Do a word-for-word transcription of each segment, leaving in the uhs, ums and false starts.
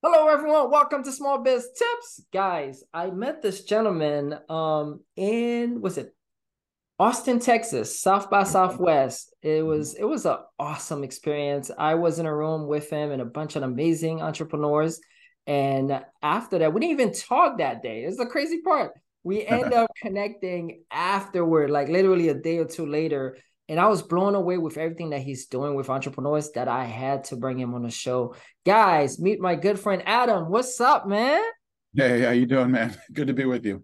Hello everyone, welcome to Small Biz Tips. Guys, I met this gentleman um in was it Austin, Texas, South by Southwest. It was it was an awesome experience. I was in a room with him and a bunch of amazing entrepreneurs. And after that, we didn't even talk that day. It's the crazy part. We end up connecting afterward, like literally a day or two later. And I was blown away with everything that he's doing with entrepreneurs that I had to bring him on the show. Guys, meet my good friend, Adam. What's up, man? Hey, how you doing, man? Good to be with you.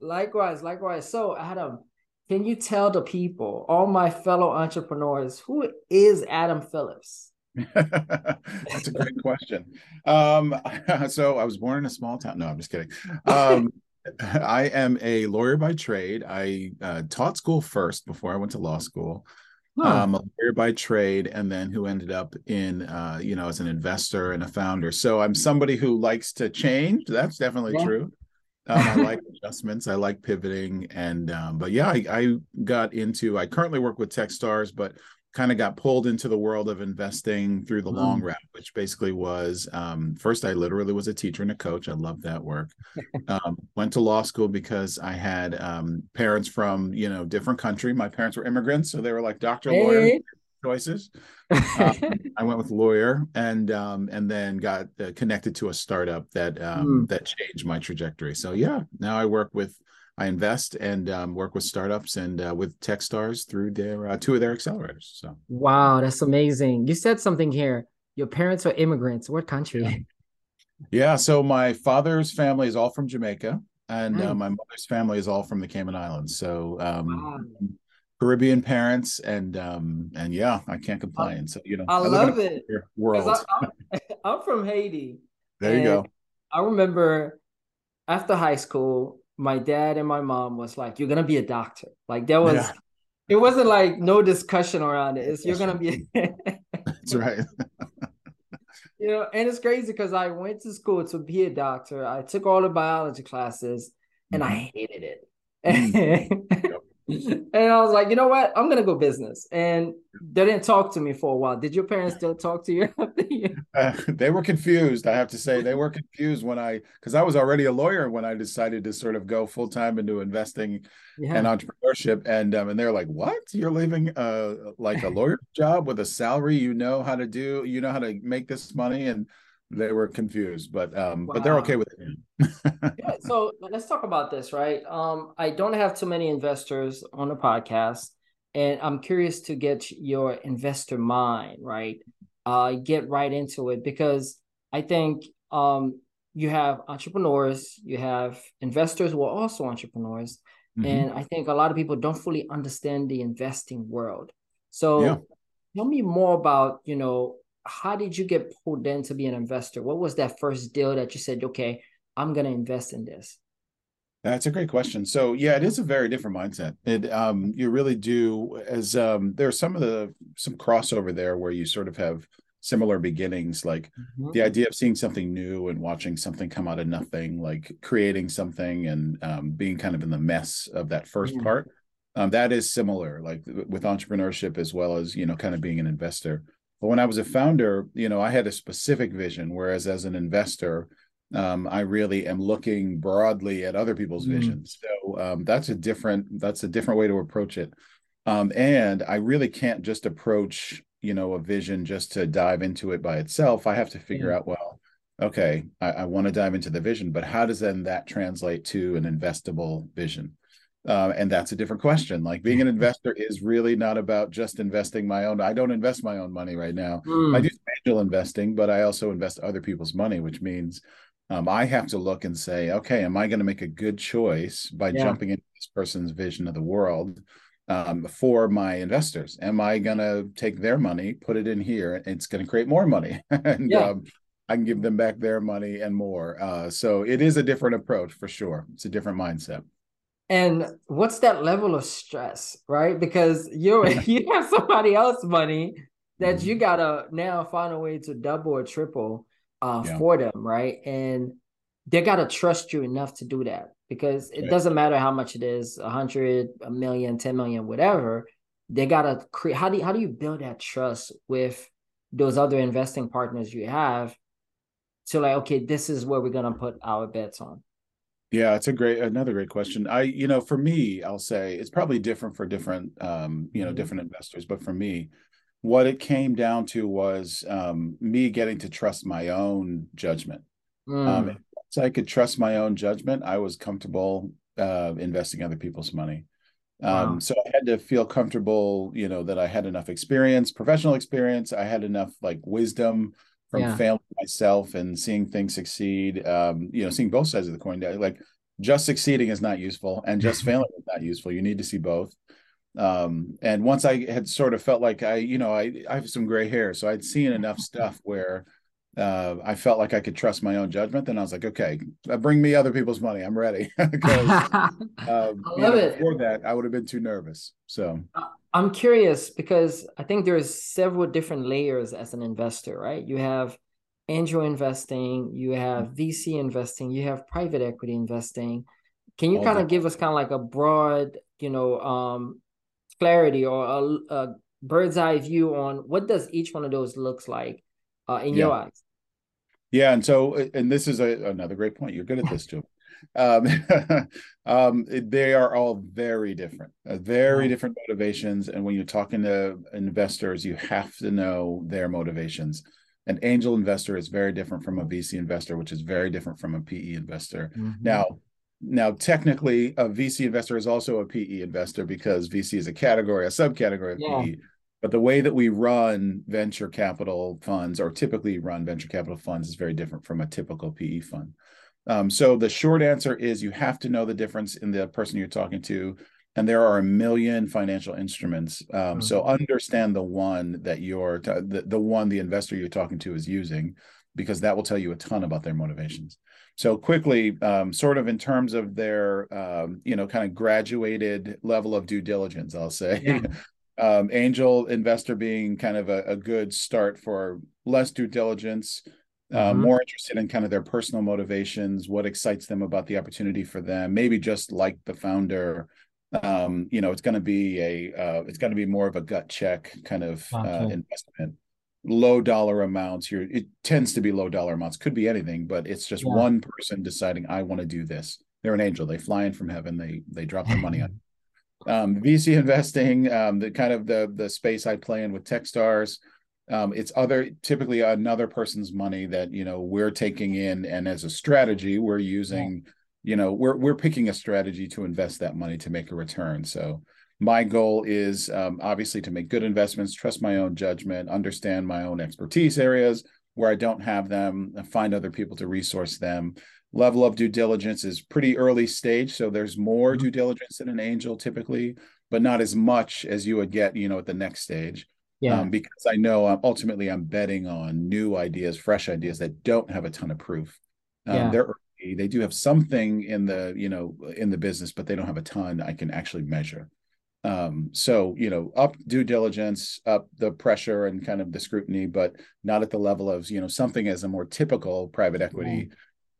Likewise, likewise. So, Adam, can you tell the people, all my fellow entrepreneurs, who is Adam Phillips? That's a great question. Um, so I was born in a small town. No, I'm just kidding. Um I am a lawyer by trade. I uh, taught school first before I went to law school. Oh. Um, a lawyer by trade, and then who ended up in, uh, you know, as an investor and a founder. So I'm somebody who likes to change. That's definitely yeah. true. Um, I like adjustments. I like pivoting. And um, but yeah, I, I got into, I currently work with Techstars, but kind of got pulled into the world of investing through the mm. long route, which basically was, um, first, I literally was a teacher and a coach. I loved that work. Um, went to law school because I had um, parents from, you know, different country. My parents were immigrants, so they were like doctor, hey. lawyer choices. um, I went with lawyer and um, and then got uh, connected to a startup that um, mm. that changed my trajectory. So yeah, now I work with, I invest and um, work with startups and uh, with Techstars through their uh, two of their accelerators. So wow, that's amazing. You said something here. Your parents are immigrants. What country? Yeah. yeah so my father's family is all from Jamaica, and nice. uh, my mother's family is all from the Cayman Islands. So um, wow. Caribbean parents, and um, and yeah, I can't complain. I, so you know, I, I love it. World. I, I'm, I'm from Haiti. There you go. I remember after high school, my dad and my mom was like, you're going to be a doctor. Like there was, yeah. it wasn't like no discussion around it. It's you're going to be. That's right. You know, and it's crazy because I went to school to be a doctor. I took all the biology classes and mm. I hated it. Mm. And I was like, you know what? I'm going to go business. And they didn't talk to me for a while. Did your parents still talk to you? uh, they were confused. I have to say they were confused when I, because I was already a lawyer when I decided to sort of go full time into investing yeah. and entrepreneurship. And um, and they're like, what? You're leaving uh, like a lawyer job with a salary? You know how to do, you know how to make this money? And they were confused, but um, wow. but they're okay with it. yeah, so let's talk about this, right? Um, I don't have too many investors on the podcast, and I'm curious to get your investor mind, right? Uh, get right into it, because I think um, you have entrepreneurs, you have investors who are also entrepreneurs, mm-hmm. and I think a lot of people don't fully understand the investing world. So yeah. tell me more about, you know, how did you get pulled in to be an investor? What was that first deal that you said, okay, I'm going to invest in this? That's a great question. So yeah, it is a very different mindset. It, um, you really do, as um, there's some of the, some crossover there where you sort of have similar beginnings, like mm-hmm. the idea of seeing something new and watching something come out of nothing, like creating something and um, being kind of in the mess of that first yeah. part. Um, that is similar, like with entrepreneurship, as well as, you know, kind of being an investor. But when I was a founder, you know, I had a specific vision, whereas as an investor, um, I really am looking broadly at other people's mm. visions. So um, that's a different that's a different way to approach it. Um, and I really can't just approach, you know, a vision just to dive into it by itself. I have to figure yeah. out, well, okay, I, I want to dive into the vision, but how does then that translate to an investable vision? Uh, and that's a different question. Like being an investor is really not about just investing my own. I don't invest my own money right now. Mm. I do angel investing, but I also invest other people's money, which means um, I have to look and say, okay, am I going to make a good choice by yeah. jumping into this person's vision of the world um, for my investors? Am I going to take their money, put it in here, and it's going to create more money? and yeah. um, I can give them back their money and more. Uh, so it is a different approach for sure. It's a different mindset. And what's that level of stress, right? Because you you have somebody else's money that you gotta now find a way to double or triple uh, yeah. for them, right? And they gotta trust you enough to do that, because it right. doesn't matter how much it is, a hundred, a million, ten million, whatever. They gotta create. How do you, how do you build that trust with those other investing partners you have to like, okay, this is where we're going to put our bets on? Yeah, it's a great, another great question. I, you know, for me, I'll say it's probably different for different, um, you know, mm-hmm. different investors. But for me, what it came down to was um, me getting to trust my own judgment. Mm. Um, so I could trust my own judgment. I was comfortable uh, investing other people's money. Um, wow. So I had to feel comfortable, you know, that I had enough experience, professional experience. I had enough like wisdom from yeah. family, myself, and seeing things succeed, um, you know, seeing both sides of the coin. Like just succeeding is not useful and just failing is not useful. You need to see both. Um, and once I had sort of felt like I, you know, I, I have some gray hair, so I'd seen enough stuff where uh, I felt like I could trust my own judgment. Then I was like, okay, bring me other people's money. I'm ready. Because uh, I love know, it. Before that, I would have been too nervous. So I'm curious because I think there is several different layers as an investor, right? You have angel investing, you have V C investing, you have private equity investing. Can you kind of give us kind of like a broad, you know, um, clarity or a, a bird's eye view on what does each one of those looks like uh, in yeah. your eyes? Yeah, and so and this is a, another great point. You're good at this, Joe. Um, um, they are all very different, uh, very wow. different motivations. And when you're talking to investors, you have to know their motivations. An angel investor is very different from a V C investor, which is very different from a P E investor. Mm-hmm. Now. Now, technically, a V C investor is also a P E investor because V C is a category, a subcategory of yeah. P E. But the way that we run venture capital funds or typically run venture capital funds is very different from a typical P E fund. Um, so the short answer is you have to know the difference in the person you're talking to. And there are a million financial instruments. Um, mm-hmm. So understand the one that you're t- the, the one the investor you're talking to is using, because that will tell you a ton about their motivations. So quickly, um, sort of in terms of their, um, you know, kind of graduated level of due diligence, I'll say. Yeah. um, angel investor being kind of a, a good start for less due diligence, mm-hmm. uh, more interested in kind of their personal motivations, what excites them about the opportunity for them, maybe just like the founder. Um, you know, it's going to be a, uh, it's going to be more of a gut check kind of wow, uh, cool. investment. Low dollar amounts here. It tends to be low dollar amounts, could be anything, but it's just yeah. one person deciding, I want to do this. They're an angel. They fly in from heaven. They, they drop their money on um, V C investing, um, the kind of the, the space I play in with Techstars. Um, it's other, typically another person's money that, you know, we're taking in. And as a strategy, we're using, yeah. you know, we're, we're picking a strategy to invest that money to make a return. So my goal is um, obviously to make good investments, trust my own judgment, understand my own expertise areas where I don't have them, find other people to resource them. Level of due diligence is pretty early stage. So there's more due diligence than an angel typically, but not as much as you would get, you know, at the next stage. Yeah. Um, because I know I'm, ultimately I'm betting on new ideas, fresh ideas that don't have a ton of proof. Um, yeah. They're early. They do have something in the, you know, in the business, but they don't have a ton I can actually measure. Um, so, you know, up due diligence, up the pressure and kind of the scrutiny, but not at the level of, you know, something as a more typical private equity,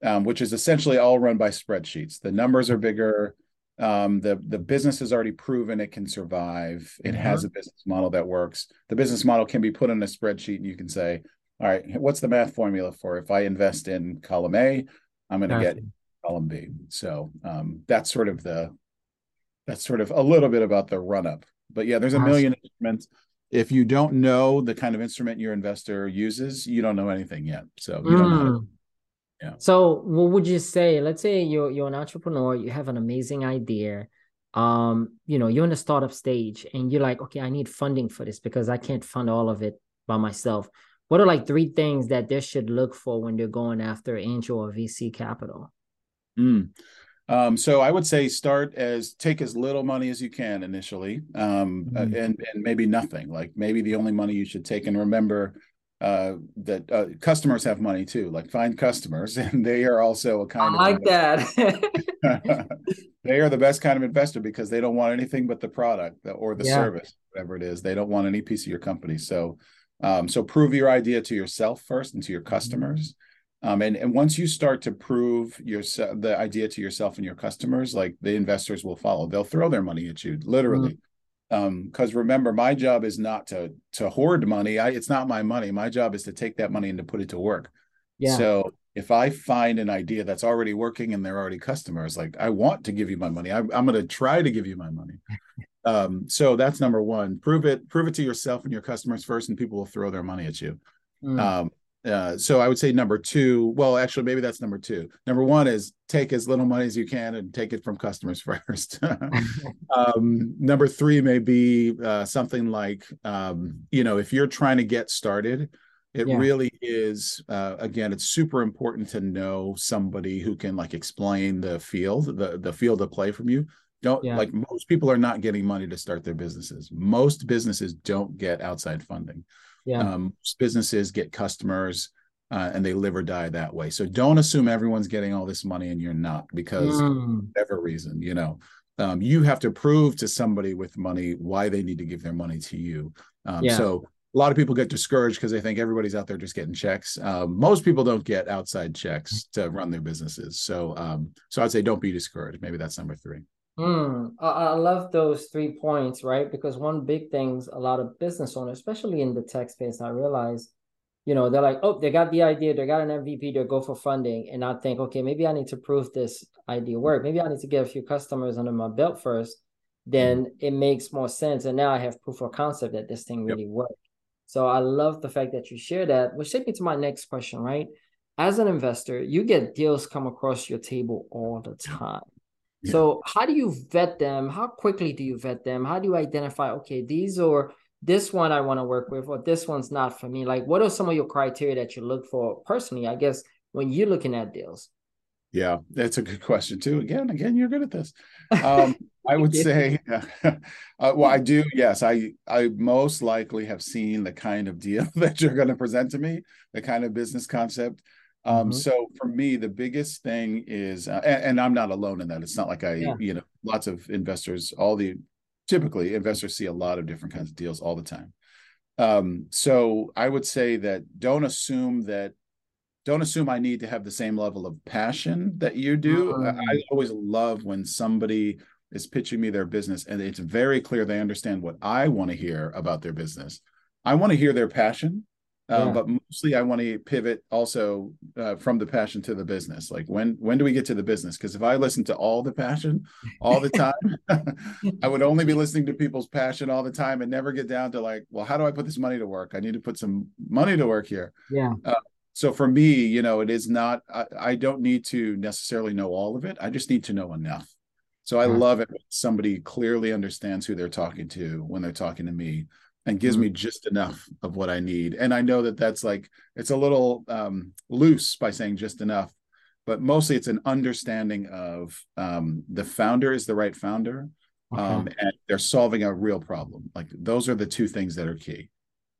mm-hmm. um, which is essentially all run by spreadsheets. The numbers are bigger. Um, the, the business has already proven it can survive. It mm-hmm. has a business model that works. The business model can be put on a spreadsheet and you can say, all right, what's the math formula for if I invest in column A, I'm going to get column B. So, um, that's sort of the, That's sort of a little bit about the run-up. But yeah, there's a million awesome. instruments. If you don't know the kind of instrument your investor uses, you don't know anything yet. So you mm. don't know how to, yeah. So what would you say? Let's say you're you're an entrepreneur, you have an amazing idea. Um, you know, you're in the startup stage and you're like, okay, I need funding for this because I can't fund all of it by myself. What are like three things that they should look for when they're going after angel or V C capital? Mm. Um, so I would say start as take as little money as you can initially, um, mm-hmm. and and maybe nothing. Like maybe the only money you should take. And remember uh, that uh, customers have money too. Like find customers, and they are also a kind. I like that. They are the best kind of investor because they don't want anything but the product or the yeah. service, whatever it is. They don't want any piece of your company. So, um, so prove your idea to yourself first and to your customers. Mm-hmm. Um, and, and once you start to prove your, the idea to yourself and your customers, like the investors will follow. They'll throw their money at you, literally. Because mm-hmm. um, remember, my job is not to to hoard money. I, it's not my money. My job is to take that money and to put it to work. Yeah. So if I find an idea that's already working and they're already customers, like, I want to give you my money. I, I'm going to try to give you my money. Um, so that's number one. Prove it. Prove it to yourself and your customers first, and people will throw their money at you. Mm. Um, uh, so I would say number two. Well, actually, maybe that's number two. Number one is take as little money as you can and take it from customers first. um, number three may be uh, something like, um, you know, if you're trying to get started, It yeah. really is, uh, again, it's super important to know somebody who can like explain the field, the, the field of play from you. Don't yeah. like most people are not getting money to start their businesses. Most businesses don't get outside funding. Yeah. Um, businesses get customers uh, and they live or die that way. So don't assume everyone's getting all this money and you're not, because mm. of whatever reason, you know, um, you have to prove to somebody with money why they need to give their money to you. Um, yeah. So a lot of people get discouraged because they think everybody's out there just getting checks. Um, most people don't get outside checks to run their businesses. So um, so I'd say don't be discouraged. Maybe that's number three. Mm, I, I love those three points, right? Because one big thing a lot of business owners, especially in the tech space, I realize, you know, they're like, oh, they got the idea, they got an M V P, they'll go for funding. And I think, okay, maybe I need to prove this idea work. Maybe I need to get a few customers under my belt first. Then mm. it makes more sense. And now I have proof of concept that this thing really yep. works. So I love the fact that you share that, which takes me to my next question, right? As an investor, you get deals come across your table all the time. Yeah. So how do you vet them? How quickly do you vet them? How do you identify, okay, these or this one I want to work with, or this one's not for me? Like, what are some of your criteria that you look for personally, I guess, when you're looking at deals? Yeah, that's a good question too. Again, again, you're good at this. Um, I would say, uh, well, I do. Yes, I, I most likely have seen the kind of deal that you're going to present to me, the kind of business concept. Um, mm-hmm. So for me, the biggest thing is, uh, and, and I'm not alone in that. It's not like I, yeah. you know, lots of investors, all the, typically investors see a lot of different kinds of deals all the time. Um, so I would say that don't assume that Don't assume I need to have the same level of passion that you do. Mm-hmm. I always love when somebody is pitching me their business and it's very clear they understand what I want to hear about their business. I want to hear their passion, yeah. uh, but mostly I want to pivot also uh, from the passion to the business. Like when, when do we get to the business? Because if I listen to all the passion all the time, I would only be listening to people's passion all the time and never get down to like, well, how do I put this money to work? I need to put some money to work here. Yeah. Uh, So for me, you know, it is not, I, I don't need to necessarily know all of it. I just need to know enough. So I mm-hmm. love it when somebody clearly understands who they're talking to when they're talking to me and gives mm-hmm. me just enough of what I need. And I know that that's like, it's a little um, loose by saying just enough, but mostly it's an understanding of um, the founder is the right founder okay. um, and they're solving a real problem. Like those are the two things that are key.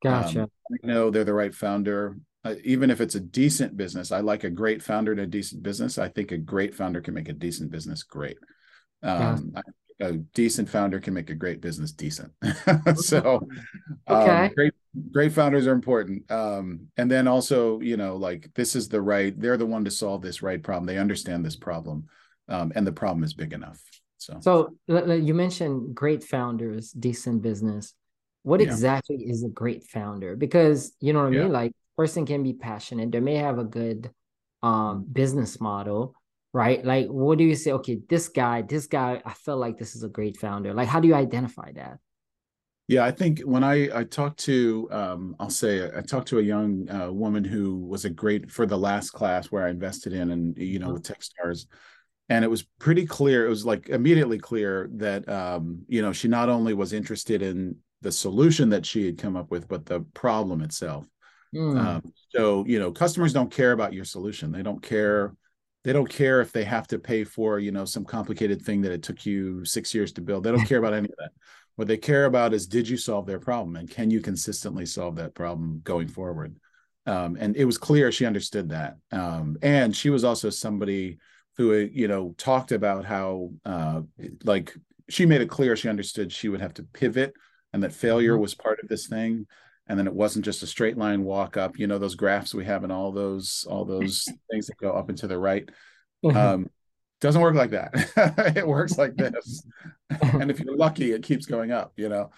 Gotcha. Um, I know they're the right founder. Even if it's a decent business, I like a great founder and a decent business. I think a great founder can make a decent business great. Um, yeah. I, a decent founder can make a great business decent. so okay. um, great, great founders are important. Um, and then also, you know, like this is the right, they're the one to solve this right problem. They understand this problem um, and the problem is big enough. So, so you mentioned great founders, decent business. What yeah. exactly is a great founder? Because you know what I yeah. mean? Like, person can be passionate. They may have a good um, business model, right? Like, what do you say? Okay, this guy, this guy, I feel like this is a great founder. Like, how do you identify that? Yeah, I think when I I talked to, um, I'll say, I talked to a young uh, woman who was a great for the last class where I invested in, and you know, with Techstars, and it was pretty clear. It was like immediately clear that um, you know, she not only was interested in the solution that she had come up with, but the problem itself. Mm. Um, so, you know, customers don't care about your solution. They don't care. They don't care if they have to pay for, you know, some complicated thing that it took you six years to build. They don't care about any of that. What they care about is, did you solve their problem? And can you consistently solve that problem going forward? Um, and it was clear she understood that. Um, and she was also somebody who, you know, talked about how, uh, like, she made it clear she understood she would have to pivot and that failure mm-hmm. was part of this thing. And then it wasn't just a straight line walk up, you know, those graphs we have and all those, all those things that go up and to the right. Um, doesn't work like that. It works like this. And if you're lucky, it keeps going up, you know?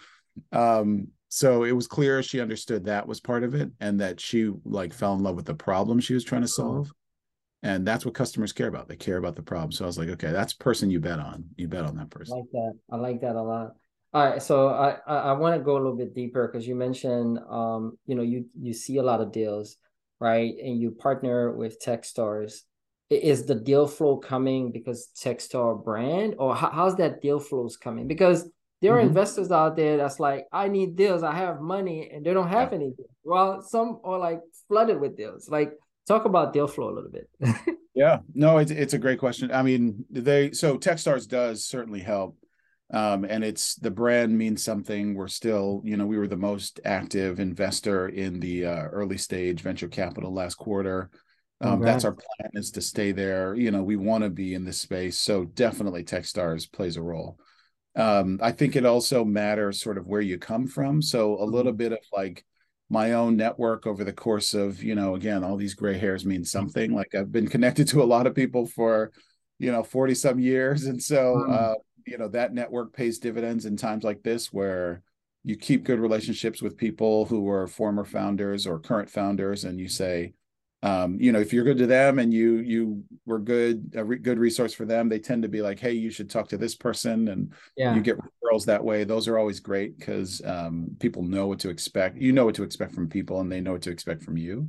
Um, So it was clear she understood that was part of it, and that she like fell in love with the problem she was trying to solve. And that's what customers care about. They care about the problem. So I was like, okay, that's person you bet on. You bet on that person. I like that. I like that a lot. All right. So I, I, I want to go a little bit deeper, because you mentioned, um, you know, you, you see a lot of deals, right? And you partner with Techstars. Is the deal flow coming because Techstar brand, or how, how's that deal flows coming? Because there are mm-hmm. investors out there that's like, I need deals, I have money, and they don't have yeah. any deals. Well, some are like flooded with deals. Like, talk about deal flow a little bit. yeah, no, it's it's a great question. I mean, they so Techstars does certainly help, um, and it's the brand means something. We're still, you know, we were the most active investor in the uh, early stage venture capital last quarter. Um, that's our plan, is to stay there. You know, we want to be in this space, so definitely Techstars plays a role. Um, I think it also matters sort of where you come from. So a little bit of like my own network over the course of, you know, again, all these gray hairs mean something. Like I've been connected to a lot of people for, you know, forty some years. And so, uh, you know, that network pays dividends in times like this, where you keep good relationships with people who are former founders or current founders. And you say, um, you know, if you're good to them and you, you were good, a re- good resource for them, they tend to be like, hey, you should talk to this person. And yeah. you get referrals that way. Those are always great, because, um, people know what to expect. You know what to expect from people, and they know what to expect from you.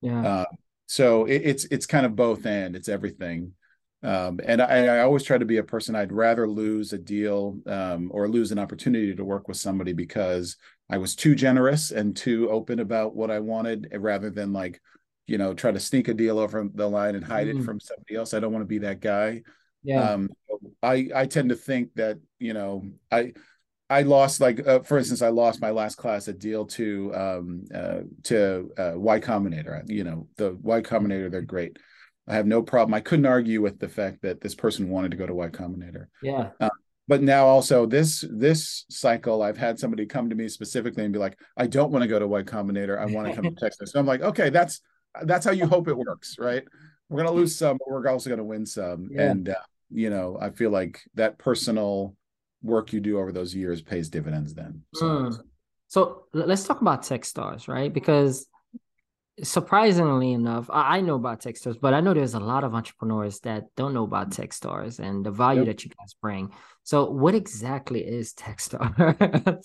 Yeah. Uh, so it, it's, it's kind of both, and it's everything. Um, and I, I always try to be a person, I'd rather lose a deal, um, or lose an opportunity to work with somebody because I was too generous and too open about what I wanted, rather than like, you know, try to sneak a deal over the line and hide mm. it from somebody else. I don't want to be that guy. Yeah. Um, I, I tend to think that, you know, I, I lost like, uh, for instance, I lost my last class, a deal to, um, uh, to, uh, Y Combinator, you know, the Y Combinator, they're great. I have no problem. I couldn't argue with the fact that this person wanted to go to Y Combinator. Yeah. Uh, but now also this, this cycle, I've had somebody come to me specifically and be like, I don't want to go to Y Combinator. I want to come to Texas. So I'm like, okay, that's, that's how you hope it works, right? We're going to lose some, but we're also going to win some. Yeah. And, uh, you know, I feel like that personal work you do over those years pays dividends then. So, mm. so let's talk about Techstars, right? Because surprisingly enough, I know about Techstars, but I know there's a lot of entrepreneurs that don't know about Techstars and the value yep. that you guys bring. So what exactly is Techstars?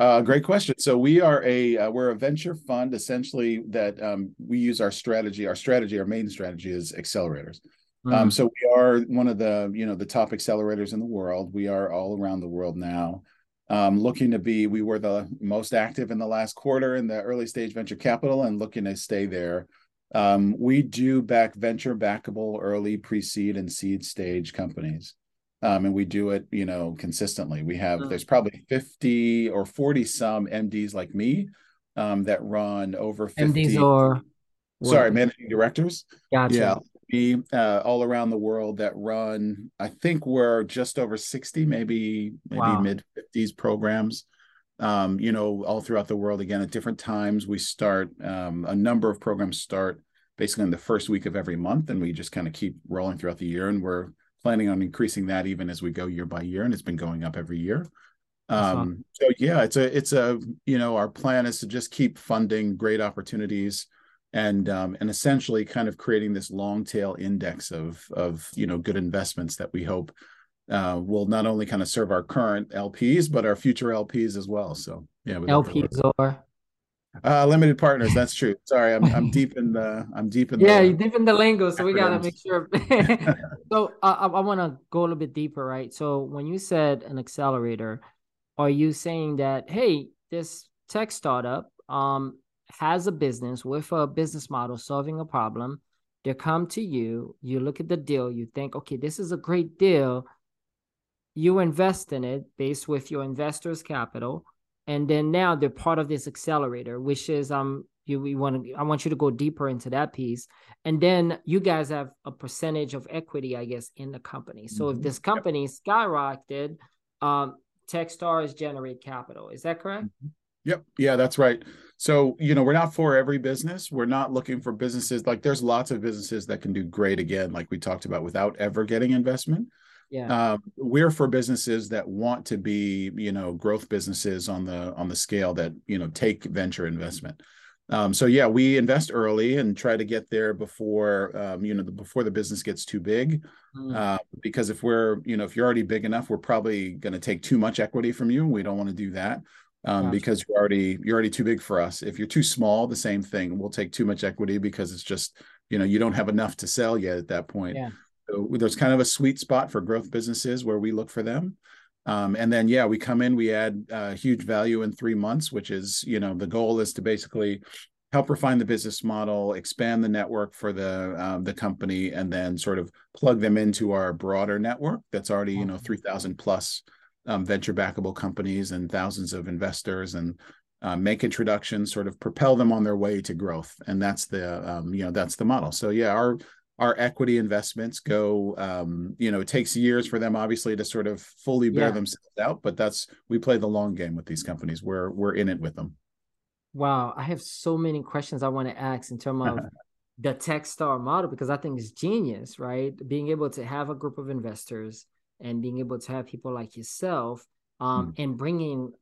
uh, great question. So we are a, uh, we're a venture fund, essentially, that um, we use our strategy, our strategy, our main strategy is accelerators. Mm. Um, so we are one of the, you know, the top accelerators in the world. We are all around the world now. Um, looking to be, we were the most active in the last quarter in the early stage venture capital, and looking to stay there. Um, we do back venture backable early pre-seed and seed stage companies. Um, and we do it, you know, consistently. We have, mm-hmm. there's probably fifty or forty some M Ds like me um, that run over fifty. M Ds or? Sorry, managing directors. Gotcha. Yeah. We uh, all around the world that run, I think we're just over sixty, maybe maybe wow. mid fifties programs, um, you know, all throughout the world. Again, at different times, we start um, a number of programs start basically in the first week of every month, and we just kind of keep rolling throughout the year. And we're planning on increasing that even as we go year by year, and it's been going up every year. Um, so yeah, it's a it's a you know, our plan is to just keep funding great opportunities. And um, and essentially kind of creating this long tail index of, of you know, good investments that we hope uh, will not only kind of serve our current L Ps, but our future L Ps as well. So, yeah. L Ps or? Uh, limited partners. That's true. Sorry, I'm I'm deep in the, I'm deep in the. Yeah, you're deep in the lingo, so we got to make sure. So uh, I, I want to go a little bit deeper, right? So when you said an accelerator, are you saying that, hey, this tech startup, um, has a business with a business model solving a problem, they come to you, you look at the deal, you think, okay, this is a great deal. You invest in it based with your investor's capital. And then now they're part of this accelerator, which is, um, you, we want to, I want you to go deeper into that piece. And then you guys have a percentage of equity, I guess, in the company. So mm-hmm. if this company yep. skyrocketed, um, Techstars generate capital. Is that correct? Mm-hmm. Yep. Yeah, that's right. So, you know, we're not for every business. We're not looking for businesses like there's lots of businesses that can do great, again, like we talked about, without ever getting investment. Yeah. Uh, we're for businesses that want to be, you know, growth businesses on the on the scale that, you know, take venture investment. Um, so yeah, we invest early and try to get there before, um, you know, the, before the business gets too big, mm. uh, because if we're, you know, if you're already big enough, we're probably going to take too much equity from you. We don't want to do that um, gotcha. because you're already, you're already too big for us. If you're too small, the same thing, we'll take too much equity because it's just, you know, you don't have enough to sell yet at that point. Yeah. So there's kind of a sweet spot for growth businesses where we look for them. Um, and then, yeah, we come in, we add uh, huge value in three months, which is, you know, the goal is to basically help refine the business model, expand the network for the um, the company, and then sort of plug them into our broader network that's already, you know, three thousand plus um, venture backable companies and thousands of investors, and uh, make introductions, sort of propel them on their way to growth. And that's the, um, you know, that's the model. So, yeah, our Our equity investments go, um, you know, it takes years for them, obviously, to sort of fully bear yeah. themselves out. But that's, we play the long game with these companies. We're, we're in it with them. Wow. I have so many questions I want to ask in terms of the Techstar model, because I think it's genius, right? Being able to have a group of investors and being able to have people like yourself um, mm. and bringing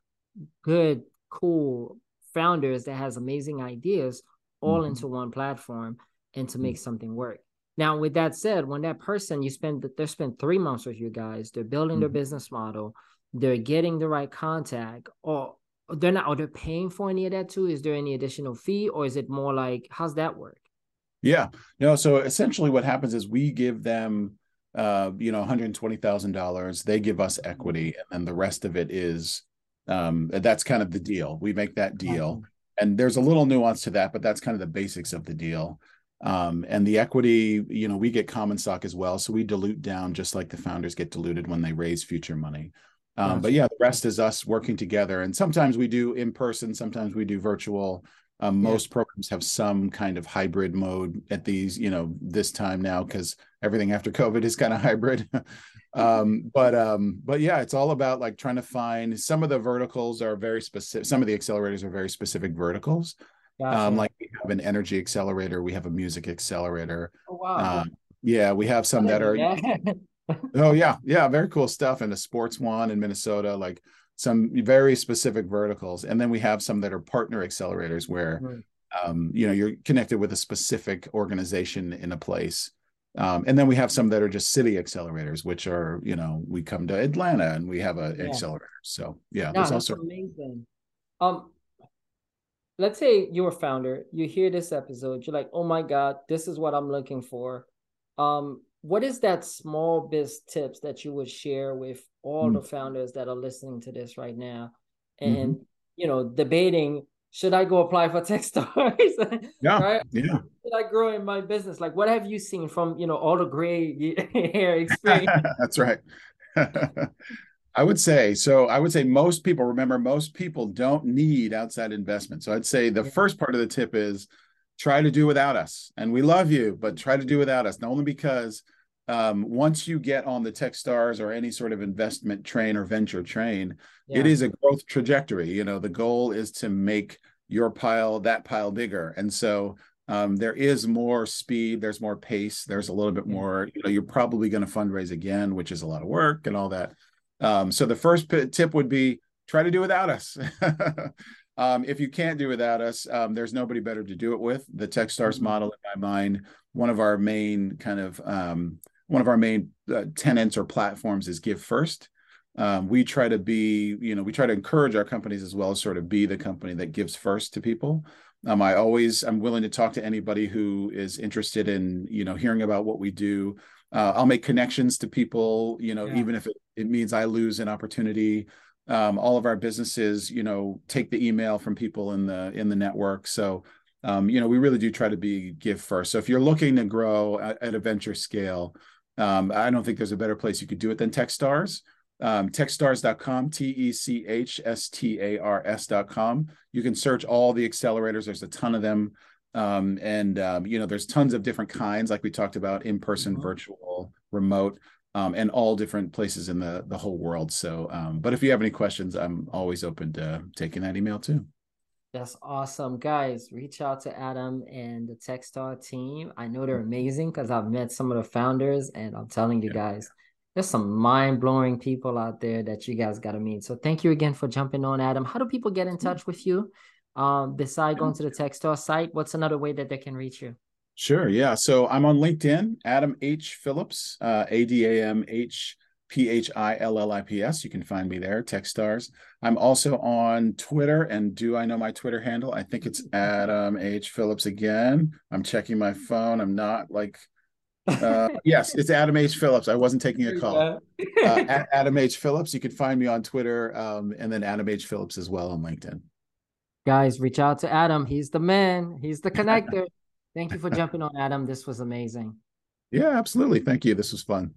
good, cool founders that has amazing ideas all mm. into one platform and to make mm. something work. Now, with that said, when that person, you spend, they spend three months with you guys, they're building mm-hmm. their business model, they're getting the right contact, or they're not, are they paying for any of that too? Is there any additional fee, or is it more like, how's that work? Yeah, no. So essentially what happens is we give them, uh, you know, one hundred twenty thousand dollars, they give us equity, and then the rest of it is, um, that's kind of the deal. We make that deal. Mm-hmm. And there's a little nuance to that, but that's kind of the basics of the deal. Um, and the equity, you know, we get common stock as well. So we dilute down just like the founders get diluted when they raise future money. Um, nice. But yeah, the rest is us working together. And sometimes we do in person, sometimes we do virtual. Um, most yeah. programs have some kind of hybrid mode at these, you know, this time now, because everything after COVID is kind of hybrid. um, but um, but yeah, it's all about like trying to find, some of the verticals are very specific. Some of the accelerators are very specific verticals. Gotcha. Um, like we have an energy accelerator, we have a music accelerator. Oh, wow. Um, yeah, we have some that are, oh yeah, yeah, very cool stuff. And a sports one in Minnesota, like some very specific verticals. And then we have some that are partner accelerators where, mm-hmm. um, you know, you're connected with a specific organization in a place. Um, and then we have some that are just city accelerators, which are, you know, we come to Atlanta and we have an yeah. accelerator. So yeah, no, there's also amazing. Um, Let's say you're a founder, you hear this episode, you're like, oh my God, this is what I'm looking for. Um, what is that small biz tips that you would share with all mm-hmm. the founders that are listening to this right now? And, mm-hmm. you know, debating, should I go apply for Techstars? Yeah, right? yeah. Should I grow in my business? Like, what have you seen from, you know, all the gray hair experience? That's right. I would say, so I would say most people, remember, most people don't need outside investment. So I'd say the first part of the tip is try to do without us. And we love you, but try to do without us. Not only because um, once you get on the Techstars or any sort of investment train or venture train, yeah. it is a growth trajectory. You know, the goal is to make your pile, that pile bigger. And so um, there is more speed, there's more pace, there's a little bit more, you know, you're probably going to fundraise again, which is a lot of work and all that. Um, so the first p- tip would be try to do without us. um, if you can't do without us, um, there's nobody better to do it with. The Techstars mm-hmm. model, in my mind, one of our main kind of um, one of our main uh, tenets or platforms is give first. Um, we try to be, you know, we try to encourage our companies as well as sort of be the company that gives first to people. Um, I always, I'm willing to talk to anybody who is interested in, you know, hearing about what we do. Uh, I'll make connections to people, you know, yeah. even if it, it means I lose an opportunity. Um, all of our businesses, you know, take the email from people in the in the network. So, um, you know, we really do try to be give first. So if you're looking to grow at, at a venture scale, um, I don't think there's a better place you could do it than Techstars. Um, techstars dot com, T E C H S T A R S dot com. You can search all the accelerators. There's a ton of them. Um, and, um, you know, there's tons of different kinds, like we talked about, in-person, mm-hmm. virtual, remote, um, and all different places in the, the whole world. So, um, but if you have any questions, I'm always open to taking that email too. That's awesome. Guys, reach out to Adam and the Techstar team. I know they're amazing because I've met some of the founders, and I'm telling you yeah. guys, there's some mind-blowing people out there that you guys got to meet. So thank you again for jumping on, Adam. How do people get in touch with you? Um, beside going to the Techstars site, what's another way that they can reach you? Sure. Yeah. So I'm on LinkedIn, Adam H. Phillips, uh, A D A M H P H I L L I P S. You can find me there, Techstars. I'm also on Twitter. And do I know my Twitter handle? I think it's Adam H. Phillips again. I'm checking my phone. I'm not like, uh, yes, it's Adam H. Phillips. I wasn't taking a call. Uh, at Adam H. Phillips. You can find me on Twitter, um, and then Adam H. Phillips as well on LinkedIn. Guys, reach out to Adam. He's the man. He's the connector. Thank you for jumping on, Adam. This was amazing. Yeah, absolutely. Thank you. This was fun.